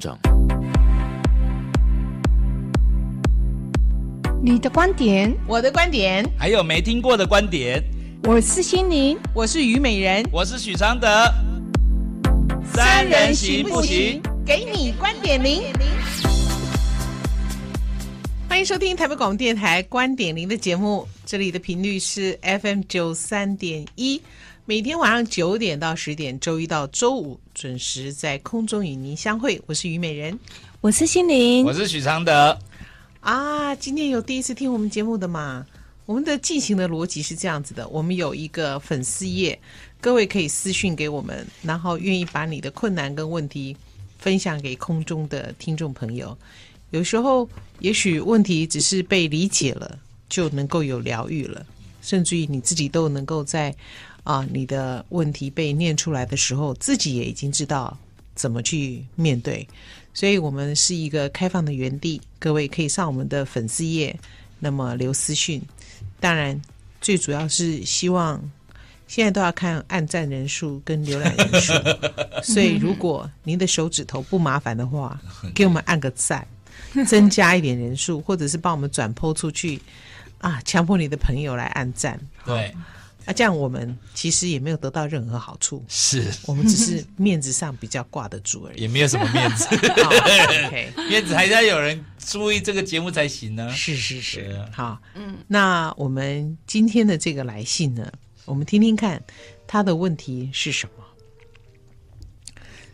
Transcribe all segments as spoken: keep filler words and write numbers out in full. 长。你的观点，我的观点，还有没听过的观点。我是心灵，我是虞美人，我是许常德。三人行不行？给你观点零。欢迎收听台北广播电台观点零的节目，这里的频率是 F M 九十三点一。每天晚上九点到十点，周一到周五准时在空中与您相会。我是虞美人，我是心灵，我是许常德。啊，今天有第一次听我们节目的嘛？我们的进行的逻辑是这样子的：我们有一个粉丝页，各位可以私讯给我们，然后愿意把你的困难跟问题分享给空中的听众朋友。有时候，也许问题只是被理解了，就能够有疗愈了，甚至于你自己都能够在。啊，你的问题被念出来的时候，自己也已经知道怎么去面对，所以我们是一个开放的园地，各位可以上我们的粉丝页，那么留私讯。当然，最主要是希望现在都要看按赞人数跟浏览人数，所以如果您的手指头不麻烦的话，给我们按个赞，增加一点人数，或者是帮我们转po出去啊，强迫你的朋友来按赞。对。啊，这样我们其实也没有得到任何好处，是我们只是面子上比较挂得住而已，也没有什么面子，oh, okay. 面子还是要有人注意这个节目才行呢、啊。是是是，啊、好，嗯，那我们今天的这个来信呢，我们听听看他的问题是什么。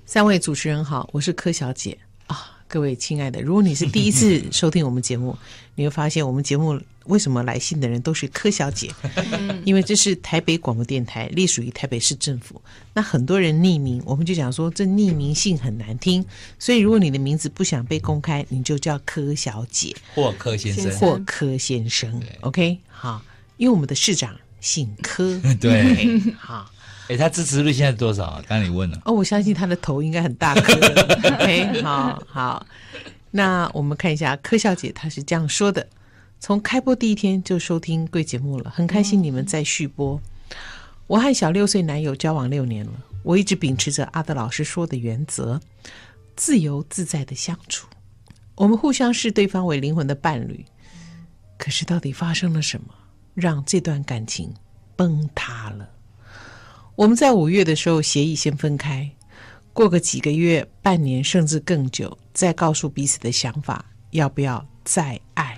三位主持人好，我是柯小姐啊。各位亲爱的，如果你是第一次收听我们节目，你会发现我们节目为什么来信的人都是柯小姐，因为这是台北广播电台，隶属于台北市政府。那很多人匿名，我们就讲说这匿名性很难听，所以如果你的名字不想被公开，你就叫柯小姐或柯先生或柯先生。OK， 好，因为我们的市长姓柯，对，好。哎、欸，他支持率现在多少啊？刚刚你问了。哦，我相信他的头应该很大颗。OK， 好好。那我们看一下柯小姐，她是这样说的：从开播第一天就收听贵节目了，很开心你们在续播。嗯、我和小六岁男友交往六年了，我一直秉持着阿德老师说的原则，自由自在的相处。我们互相视对方为灵魂的伴侣。可是到底发生了什么，让这段感情崩塌了？我们在五月的时候协议先分开，过个几个月、半年甚至更久，再告诉彼此的想法，要不要再爱？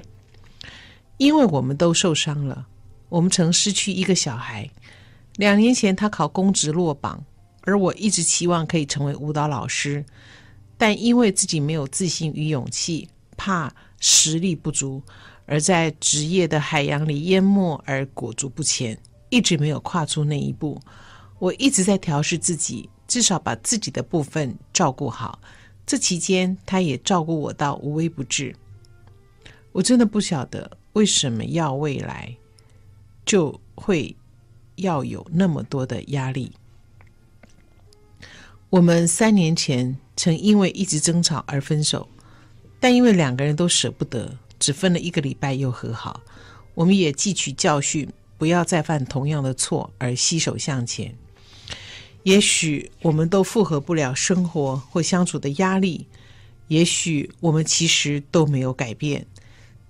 因为我们都受伤了，我们曾失去一个小孩。两年前他考公职落榜，而我一直期望可以成为舞蹈老师，但因为自己没有自信与勇气，怕实力不足，而在职业的海洋里淹没而裹足不前，一直没有跨出那一步。我一直在调试自己，至少把自己的部分照顾好。这期间，他也照顾我到无微不至。我真的不晓得为什么要未来就会要有那么多的压力。我们三年前曾因为一直争吵而分手，但因为两个人都舍不得，只分了一个礼拜又和好。我们也汲取教训，不要再犯同样的错而携手向前。也许我们都负荷不了生活或相处的压力，也许我们其实都没有改变。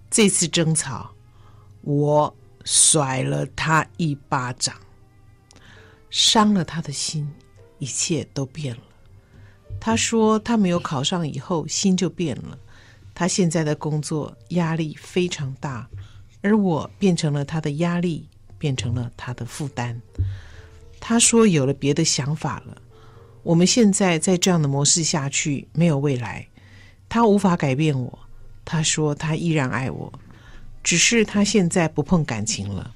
这次争吵，我甩了他一巴掌，伤了他的心，一切都变了。他说他没有考上以后，心就变了。他现在的工作压力非常大，而我变成了他的压力，变成了他的负担。他说有了别的想法了，我们现在在这样的模式下去没有未来。他无法改变我，他说他依然爱我，只是他现在不碰感情了。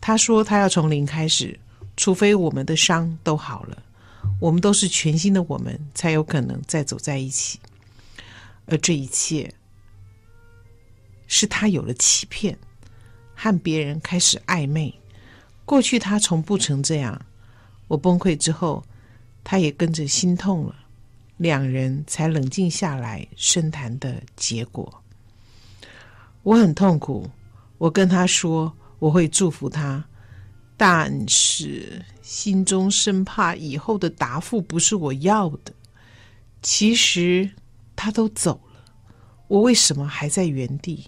他说他要从零开始，除非我们的伤都好了，我们都是全新的我们，才有可能再走在一起。而这一切是他有了欺骗，和别人开始暧昧。过去他从不曾这样。我崩溃之后，他也跟着心痛了，两人才冷静下来深谈的结果。我很痛苦，我跟他说我会祝福他，但是心中生怕以后的答复不是我要的。其实他都走了，我为什么还在原地？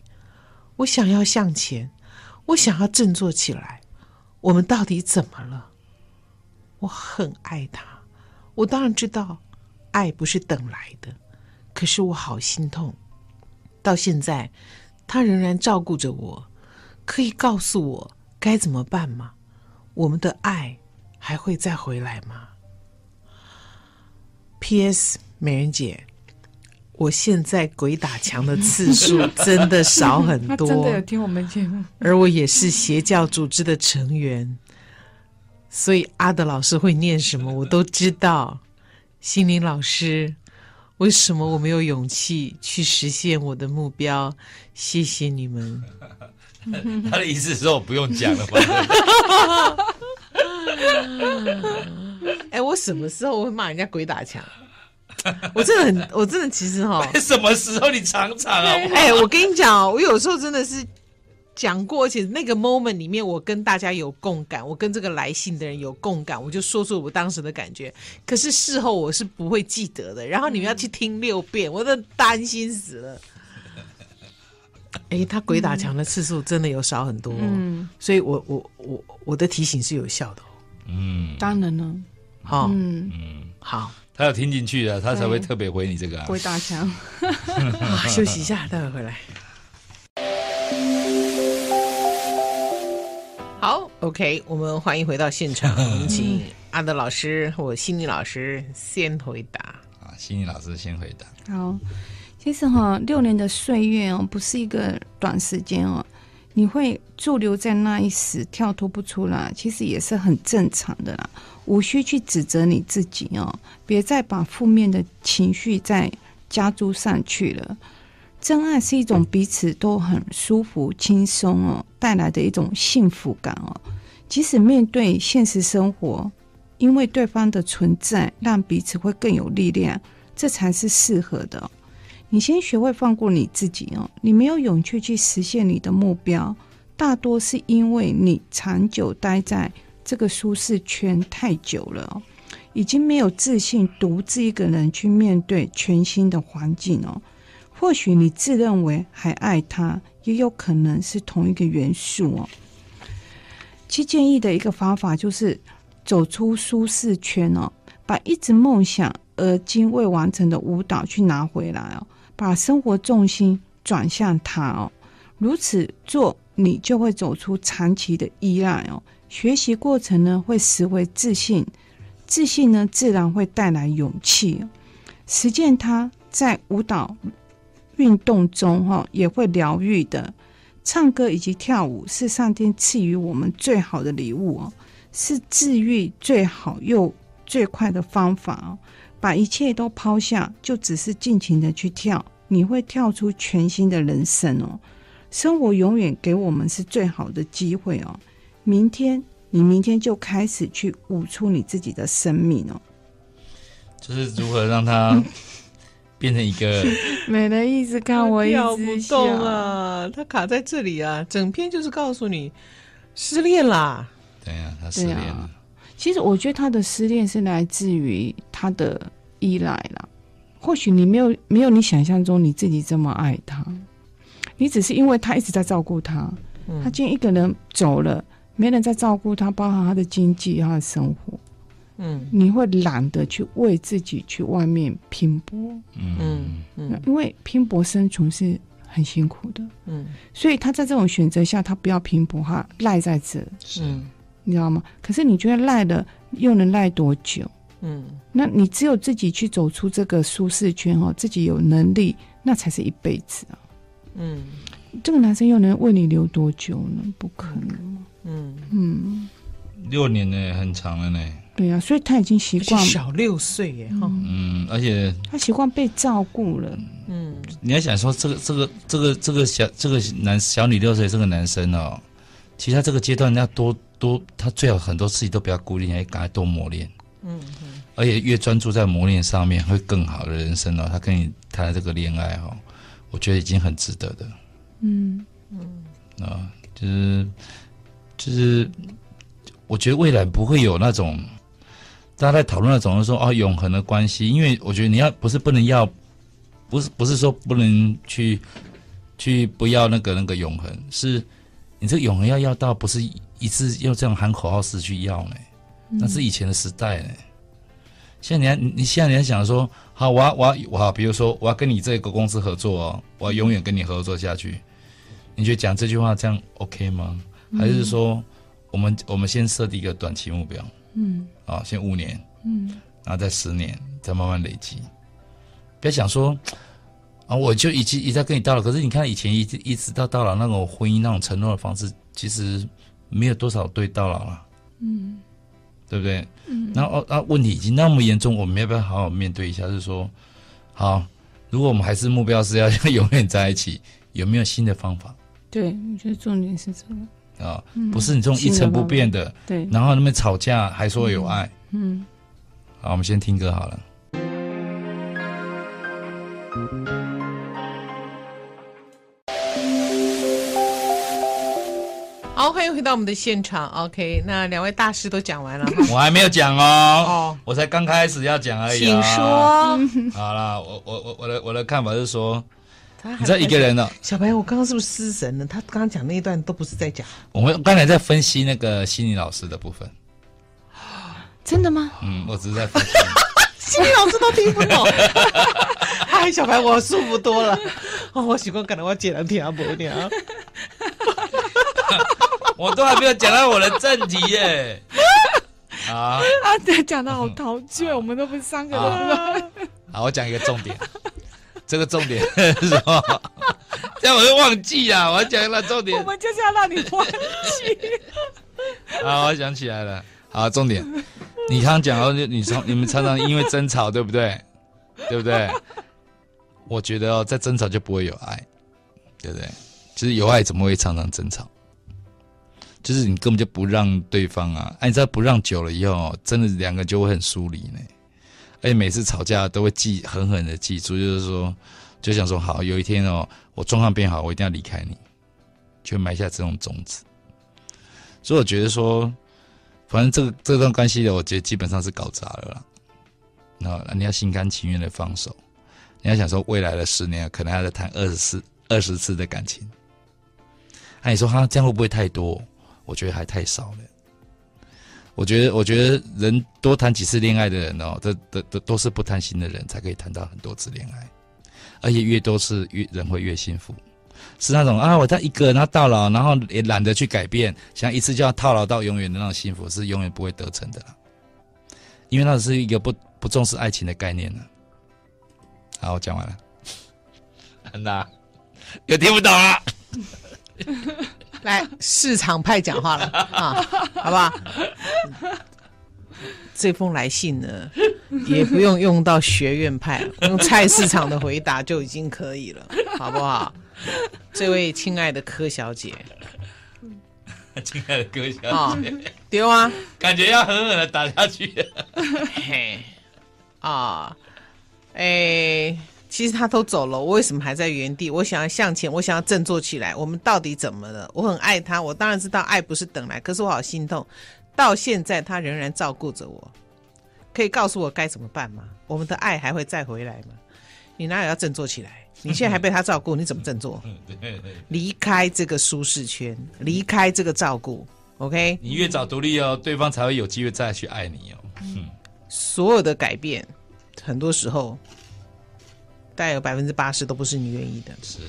我想要向前，我想要振作起来。我们到底怎么了？我很爱他，我当然知道爱不是等来的，可是我好心痛。到现在他仍然照顾着我，可以告诉我该怎么办吗？我们的爱还会再回来吗？ P S 美人姐，我现在鬼打墙的次数真的少很多。他真的有听我们节目，而我也是邪教组织的成员，所以阿德老师会念什么我都知道。心灵老师，为什么我没有勇气去实现我的目标？谢谢你们。他的意思是我不用讲了吧？哎，我什么时候我会骂人家鬼打墙？我真的很，我真的其实哈，什么时候你常常啊？哎，我跟你讲，我有时候真的是讲过，而且那个 moment 里面，我跟大家有共感，我跟这个来信的人有共感，我就说出我当时的感觉。可是事后我是不会记得的，然后你们要去听六遍，我都担心死了。哎，他鬼打墙的次数真的有少很多，嗯，所以我我我我的提醒是有效的哦。嗯，当然了。好，嗯嗯，好，他要听进去了，他才会特别回你这个、啊。鬼打墙，休息一下，待会回来。好 ，OK， 我们欢迎回到现场，我们请阿德老师或心理老师先回答。啊，心理老师先回答。好，其实哈、哦，六年的岁月哦，不是一个短时间哦，你会驻留在那一时，跳脱不出来，其实也是很正常的啦。无需去指责你自己哦，别再把负面的情绪再加诸上去了。真爱是一种彼此都很舒服、轻松哦带来的一种幸福感哦。即使面对现实生活，因为对方的存在，让彼此会更有力量，这才是适合的哦。你先学会放过你自己哦，你没有勇气去实现你的目标，大多是因为你长久待在这个舒适圈太久了、哦、已经没有自信独自一个人去面对全新的环境哦。或许你自认为还爱他，也有可能是同一个元素哦。其建议的一个方法就是走出舒适圈哦，把一直梦想而今未完成的舞蹈去拿回来哦，把生活重心转向他哦。如此做，你就会走出长期的依赖哦。学习过程呢，会拾回自信，自信呢，自然会带来勇气。实践它在舞蹈运动中、哦、也会疗愈的。唱歌以及跳舞是上天赐予我们最好的礼物、哦、是治愈最好又最快的方法、哦、把一切都抛下，就只是尽情的去跳，你会跳出全新的人生哦。生活永远给我们是最好的机会哦。明天你明天就开始去舞出你自己的生命哦。就是如何让它变成一个美人一直看我一直笑不动啊，它卡在这里啊，整篇就是告诉你失恋啦。对啊，他失恋了、啊、其实我觉得他的失恋是来自于他的依赖啦。或许你没有没有你想象中你自己这么爱他，你只是因为他一直在照顾他、嗯、他今天一个人走了，没人在照顾他，包含他的经济、他的生活，嗯，你会懒得去为自己去外面拼搏，嗯嗯，因为拼搏生存是很辛苦的，嗯，所以他在这种选择下，他不要拼搏，他赖在这，是，你知道吗？可是你觉得赖了又能赖多久？嗯，那你只有自己去走出这个舒适圈哦，自己有能力，那才是一辈子啊，嗯，这个男生又能为你留多久呢？不可能。嗯嗯，六年呢，很长了呢。对啊，所以他已经习惯小六岁耶哈。嗯，而且他习惯被照顾了。嗯，你要想说这个这个这个这个小这个男小女六岁这个男生哦，其实他这个阶段要多多，他最好很多事情都不要孤立，要赶快多磨练。嗯嗯，而且越专注在磨练上面，会更好的人生哦。他跟你谈这个恋爱哦，我觉得已经很值得的。嗯嗯啊，就是。就是我觉得未来不会有那种大家在讨论那种说、哦、永恒的关系，因为我觉得你要不是不能要不是不是说不能去去不要那个那个永恒，是你这个永恒要要到不是一次用这样喊口号式去要呢，那是以前的时代呢。现在你你现在你还想说，好，我要我要我好，比如说我要跟你这个公司合作哦，我要永远跟你合作下去，你觉得讲这句话这样 OK 吗？还是说我们我们先设定一个短期目标，嗯，啊，先五年，嗯，然后再十年，再慢慢累积。不要想说啊，我就已经一再跟你到了，可是你看以前一直一直到到了那种婚姻那种承诺的方式，其实没有多少对到了啦，嗯，对不对？嗯，然后啊，问题已经那么严重，我们要不要好好面对一下？就是说，好，如果我们还是目标是要永远在一起，有没有新的方法？对，我觉得重点是这个啊，嗯、不是你这种一成不变的，对，然后那边吵架还说有爱，嗯，嗯好，我们先听歌好了。好，欢迎回到我们的现场。OK， 那两位大师都讲完了，我还没有讲哦，哦，我才刚开始要讲而已、啊。请说。好啦，我我我我的我的看法是说，你知道一个人呢，小白，我刚刚是不是失神了？他刚刚讲那一段都不是在讲，我们刚才在分析那个心理老师的部分。真的吗？嗯，我只是在分析。心理老师都听不懂。嗨，小白，我舒服多了。哦，我习惯可能我讲两天不听。我都还没有讲到我的正题耶！啊啊，讲得好陶醉，我们都不是三个人了。好，我讲一个重点，这个重点是什么？这样我就忘记了，我讲了重点。我们就是要让你忘记。好，我想起来了。好，重点，你刚讲到你常你们常常因为争吵，对不对？对不对？我觉得哦，在争吵就不会有爱，对不对？就是有爱怎么会常常争吵？就是你根本就不让对方啊，哎、啊，你知道不让久了以后，真的两个就会很疏离呢。而且每次吵架都会记狠狠的记住，就是说，就想说好，有一天哦，我状况变好，我一定要离开你，就埋下这种种子。所以我觉得说，反正这个这段关系的，我觉得基本上是搞砸了啦。那你要心甘情愿的放手，你要想说未来的十年可能还在谈二十次、二十次的感情。哎、啊，你说他这样会不会太多？我觉得还太少了。我觉得，我觉得人多谈几次恋爱的人哦，这、这、这都是不贪心的人，才可以谈到很多次恋爱，而且越多次越人会越幸福。是那种啊，我他一个人他到老，然后也懒得去改变，想一次就要套牢到永远的那种幸福，是永远不会得逞的啦。因为那是一个不不重视爱情的概念了。好，我讲完了。安娜又听不懂了。来，市场派讲话了啊，好不好？这封来信呢，也不用用到学院派，用菜市场的回答就已经可以了，好不好？这位亲爱的柯小姐，亲爱的柯小姐，哦、对啊，感觉要狠狠的打下去了。嘿，啊、哦，哎。其实他都走了，我为什么还在原地？我想要向前，我想要振作起来。我们到底怎么了？我很爱他，我当然知道爱不是等来，可是我好心痛。到现在他仍然照顾着我，可以告诉我该怎么办吗？我们的爱还会再回来吗？你哪有要振作起来？你现在还被他照顾，你怎么振作？离开这个舒适圈，离开这个照顾 ，OK？ 你越早独立哦，对方才会有机会再去爱你哦。嗯、所有的改变，很多时候。大概有百分之八十都不是你愿意的，是。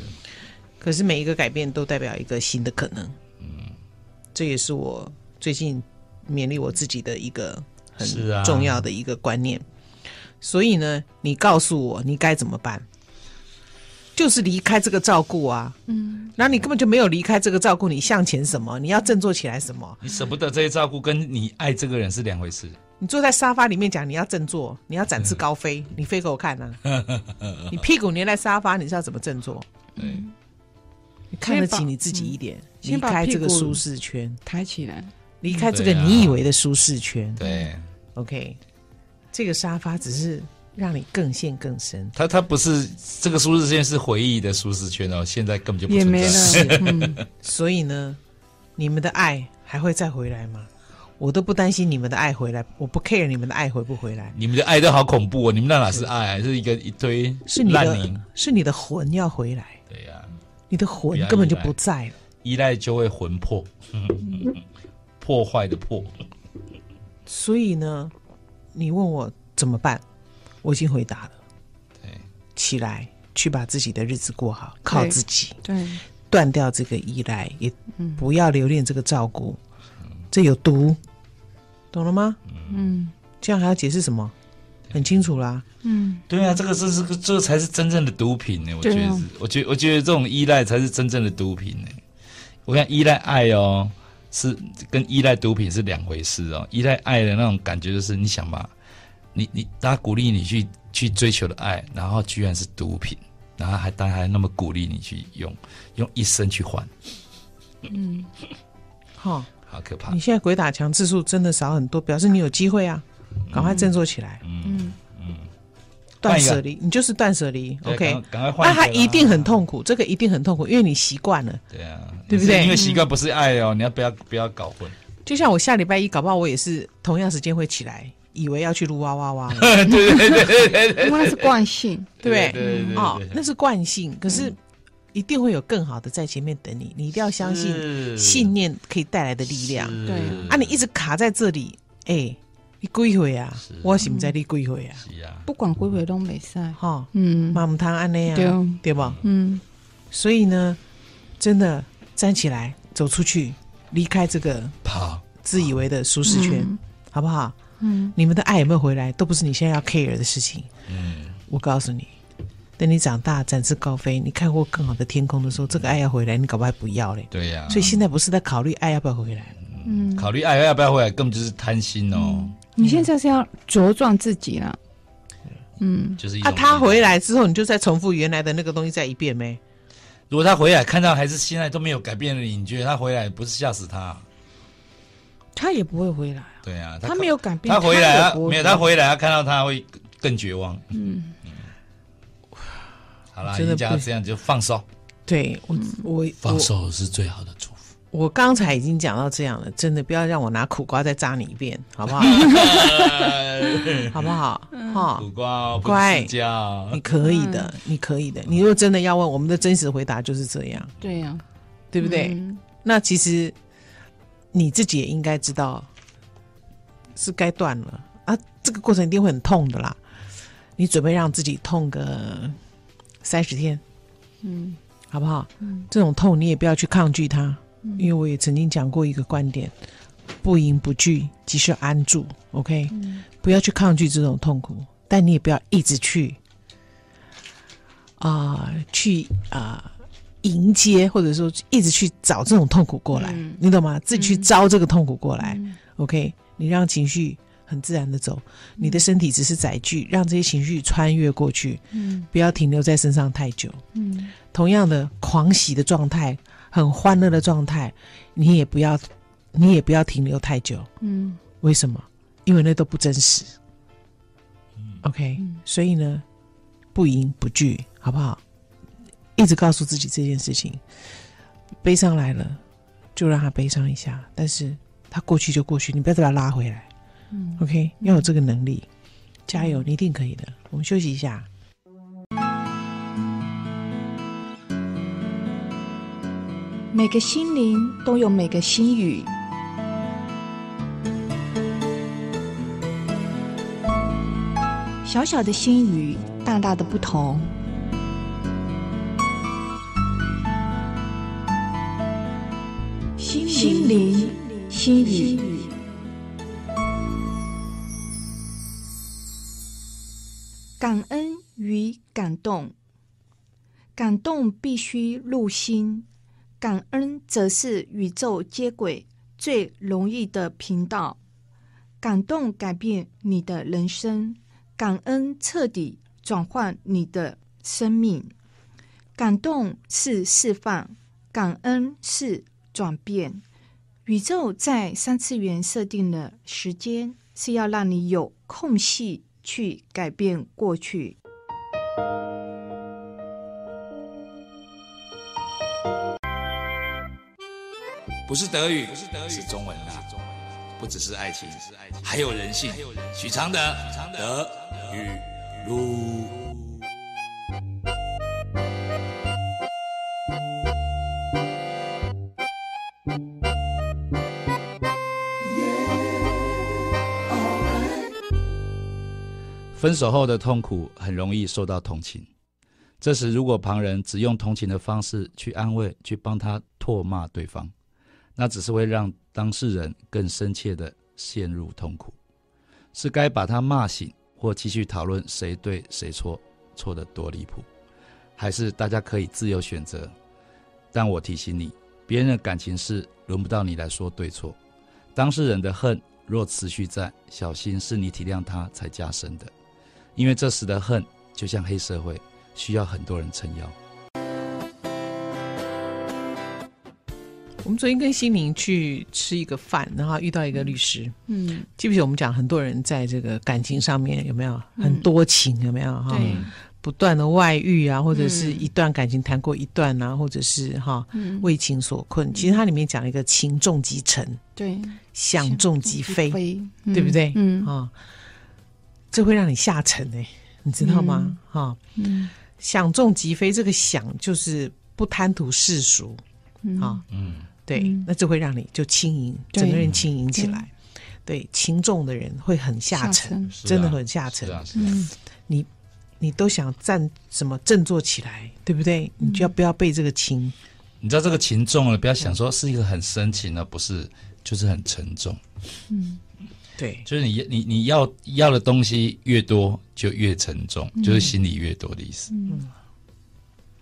可是每一个改变都代表一个新的可能，嗯，这也是我最近勉励我自己的一个很重要的一个观念。啊、所以呢，你告诉我你该怎么办，就是离开这个照顾啊，嗯，然后你根本就没有离开这个照顾，你向前什么？你要振作起来什么？你舍不得这些照顾，跟你爱这个人是两回事。你坐在沙发里面讲你要振作，你要展翅高飞，你飞给我看啊！你屁股粘在沙发，你是要怎么振作？嗯，你看得起你自己一点，离、嗯、开这个舒适圈，抬起来，离开这个你以为的舒适圈。对、啊、，OK， 这个沙发只是让你更陷更深。它它不是这个舒适圈，是回忆的舒适圈哦，现在根本就不存在也没了。嗯、所以呢，你们的爱还会再回来吗？我都不担心你们的爱回来，我不 care 你们的爱回不回来。你们的爱都好恐怖哦！你们那哪是爱，是一个一堆烂泥，是你的魂要回来。对呀、啊，你的魂根本就不在了，依赖就会魂魄，破坏的破。所以呢，你问我怎么办，我已经回答了。对，起来去把自己的日子过好，靠自己。对，断掉这个依赖，也不要留恋这个照顾。嗯这有毒，懂了吗？嗯，这样还要解释什么？很清楚啦。嗯，对啊，这个这是这才是真正的毒品呢、欸。我觉得，我觉得我觉得这种依赖才是真正的毒品呢、欸。我想依赖爱哦，是跟依赖毒品是两回事哦。依赖爱的那种感觉就是，你想吧，你你大家鼓励你去去追求的爱，然后居然是毒品，然后还大家还那么鼓励你去用用一生去换。嗯，好。好可怕！你现在鬼打墙次数真的少很多，表示你有机会啊，赶、嗯、快振作起来。嗯嗯，断舍离，你就是断舍离。OK， 赶快换。那他一定很痛苦，这个一定很痛苦，因为你习惯了。对啊，对不对？因为习惯不是爱哦，嗯、你要不要不要搞混？就像我下礼拜一搞不好我也是同样时间会起来，以为要去撸哇哇哇。对对对对对对，因为那是惯性，对不对？哦，那是惯性，可是。嗯一定会有更好的在前面等你，你一定要相信信念可以带来的力量。对啊，你一直卡在这里，哎、欸，你几岁啊？我是不知你几岁啊？是啊，不管几岁都没使哈，嗯，嘛唔通安尼啊，对对吧？嗯，所以呢，真的站起来，走出去，离开这个跑自以为的舒适圈、嗯，好不好？嗯，你们的爱有没有回来，都不是你现在要 care 的事情。嗯，我告诉你。等你长大展翅高飞，你看过更好的天空的时候，这个爱要回来，你搞不好还不要嘞。对呀、啊，所以现在不是在考虑爱要不要回来，嗯，考虑爱要不要回来，根本就是贪心哦、嗯。你现在是要茁壮自己啦，嗯，就是啊，他回来之后，你就再重复原来的那个东西再一遍呗。如果他回来看到还是现在都没有改变的你，你觉得他回来不是吓死他？他也不会回来、啊。对啊他，他没有改变，他回来啊，没有他回来，他看到他会更绝望。嗯。好啦，人家这样就放手。对我，我放手是最好的祝福。我刚才已经讲到这样了，真的不要让我拿苦瓜再扎你一遍，好不好？好不好？哈，苦瓜、哦、乖，你可以的、嗯，你可以的。你如果真的要问，我们的真实回答就是这样。对呀、啊，对不对、嗯？那其实你自己也应该知道，是该断了啊。这个过程一定会很痛的啦。你准备让自己痛个。三十天，嗯，好不好？嗯，这种痛你也不要去抗拒它，嗯、因为我也曾经讲过一个观点：不迎不拒，即是安住。OK，、嗯、不要去抗拒这种痛苦，但你也不要一直去啊、呃，去啊、呃、迎接，或者说一直去找这种痛苦过来，嗯、你懂吗？自己去招这个痛苦过来。嗯、OK， 你让情绪。很自然的走，你的身体只是载具，让这些情绪穿越过去，嗯，不要停留在身上太久，嗯，同样的狂喜的状态，很欢乐的状态，你也不要，你也不要停留太久，嗯，为什么？因为那都不真实，嗯 ，OK， 嗯所以呢，不迎不拒，好不好？一直告诉自己这件事情，悲伤来了，就让它悲伤一下，但是它过去就过去，你不要再把它拉回来。OK， 要有这个能力，加油，你一定可以的。我们休息一下。每个心灵都有每个心语，小小的心语，大大的不同。心灵，心语。感恩与感动，感动必须入心，感恩则是宇宙接轨最容易的频道。感动改变你的人生，感恩彻底转换你的生命。感动是释放，感恩是转变。宇宙在三次元设定的时间，是要让你有空隙去改变过去。不是德语，是中文啊。不只是爱情，还有人性。许常德，德语录。分手后的痛苦很容易受到同情，这时如果旁人只用同情的方式去安慰、去帮他唾骂对方，那只是会让当事人更深切地陷入痛苦。是该把他骂醒，或继续讨论谁对谁错，错得多离谱，还是大家可以自由选择？但我提醒你，别人的感情事轮不到你来说对错。当事人的恨若持续在，小心是你体谅他才加深的。因为这时的恨就像黑社会，需要很多人撑腰。我们昨天跟心灵去吃一个饭，然后遇到一个律师。嗯，记不记得我们讲很多人在这个感情上面有没有很多情？有没有哈？嗯，不断的外遇啊，或者是一段感情谈过一段啊，或者是哈、嗯、为情所困。其实它里面讲了一个情重即沉，对，想重即飞，对不对？嗯啊。哦，这会让你下沉哎、欸，你知道吗？哈、嗯哦嗯，想重即飞，这个想就是不贪图世俗，啊、嗯哦，嗯，对，嗯、那这会让你就轻盈，整个人轻盈起来。对，对情重的人会很下沉，下沉真的很下沉。啊啊啊嗯、你你都想站什么振作起来，对不对？你就要不要被这个情？你知道这个情重了，不要想说是一个很深情的，不是，就是很沉重。嗯。对，就是你你你要要的东西越多，就越沉重，嗯、就是心里越多的意思。嗯，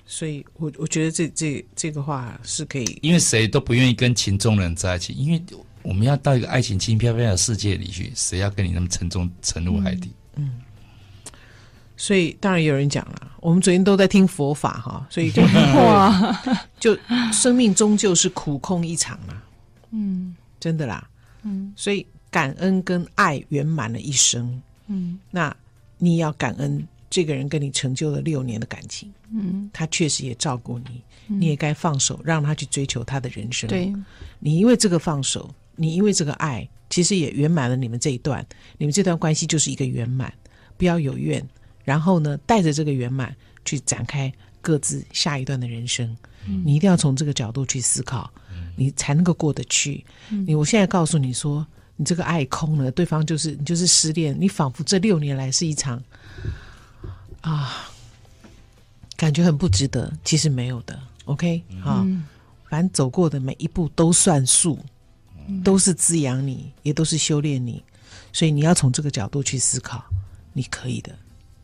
所以我我觉得这这这个话是可以，因为谁都不愿意跟情重的人在一起，因为我们要到一个爱情轻飘飘的世界里去，谁要跟你那么沉重沉入海底？嗯。嗯，所以当然有人讲了，我们昨天都在听佛法哈，所以就哇，就生命终究是苦空一场啦。嗯，真的啦。嗯，所以。感恩跟爱圆满了一生，嗯，那你要感恩这个人跟你成就了六年的感情，嗯，他确实也照顾你，嗯、你也该放手让他去追求他的人生。对，你因为这个放手，你因为这个爱，其实也圆满了你们这一段，你们这段关系就是一个圆满，不要有怨，然后呢，带着这个圆满去展开各自下一段的人生。嗯、你一定要从这个角度去思考，嗯、你才能够过得去。嗯、你我现在告诉你说。你这个爱空了，对方就是你就是失恋，你仿佛这六年来是一场啊，感觉很不值得，其实没有的 ，OK 啊、嗯哦，反正走过的每一步都算数，都是滋养你，也都是修炼你，所以你要从这个角度去思考，你可以的，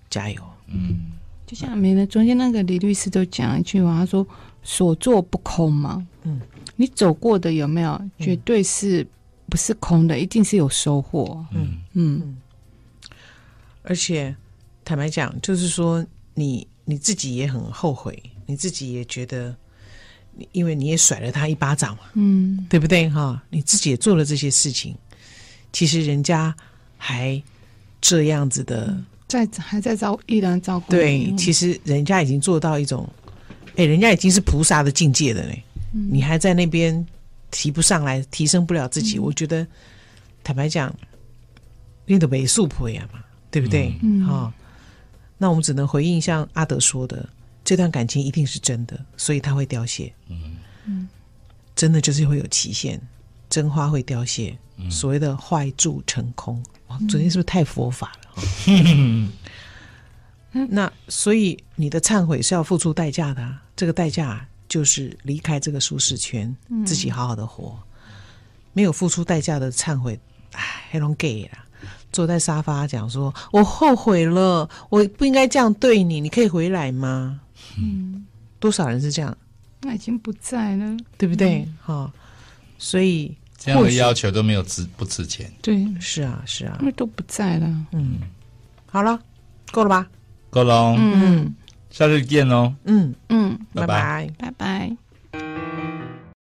加油。嗯，就像没了中间那个李律师都讲一句话，他说所做不空嘛，嗯，你走过的有没有，绝对是。不是空的，一定是有收获。嗯嗯，而且坦白讲，就是说你你自己也很后悔，你自己也觉得，因为你也甩了他一巴掌嘛，嗯，对不对哈？你自己也做了这些事情，其实人家还这样子的，嗯、在还在照依然照顾你。对，其实人家已经做到一种，哎，人家已经是菩萨的境界了嘞，嗯、你还在那边。提不上来，提升不了自己。嗯、我觉得，坦白讲，你都没素培养嘛，对不对？啊、嗯哦，那我们只能回应像阿德说的，这段感情一定是真的，所以它会凋谢。嗯，真的就是会有期限，真花会凋谢。嗯、所谓的坏住成空，哇，昨天是不是太佛法了？嗯哦、那所以你的忏悔是要付出代价的、啊，这个代价、啊。就是离开这个舒适圈，嗯、自己好好的活，没有付出代价的忏悔，唉，那种假啦。坐在沙发讲说：“我后悔了，我不应该这样对你，你可以回来吗？”嗯，多少人是这样？那已经不在了，对不对？哈、嗯哦，所以这样的要求都没有值不值钱？对，是啊，是啊，因为都不在了。嗯，好了，够了吧？够了。嗯。嗯，下次见喽！嗯嗯，拜拜拜拜。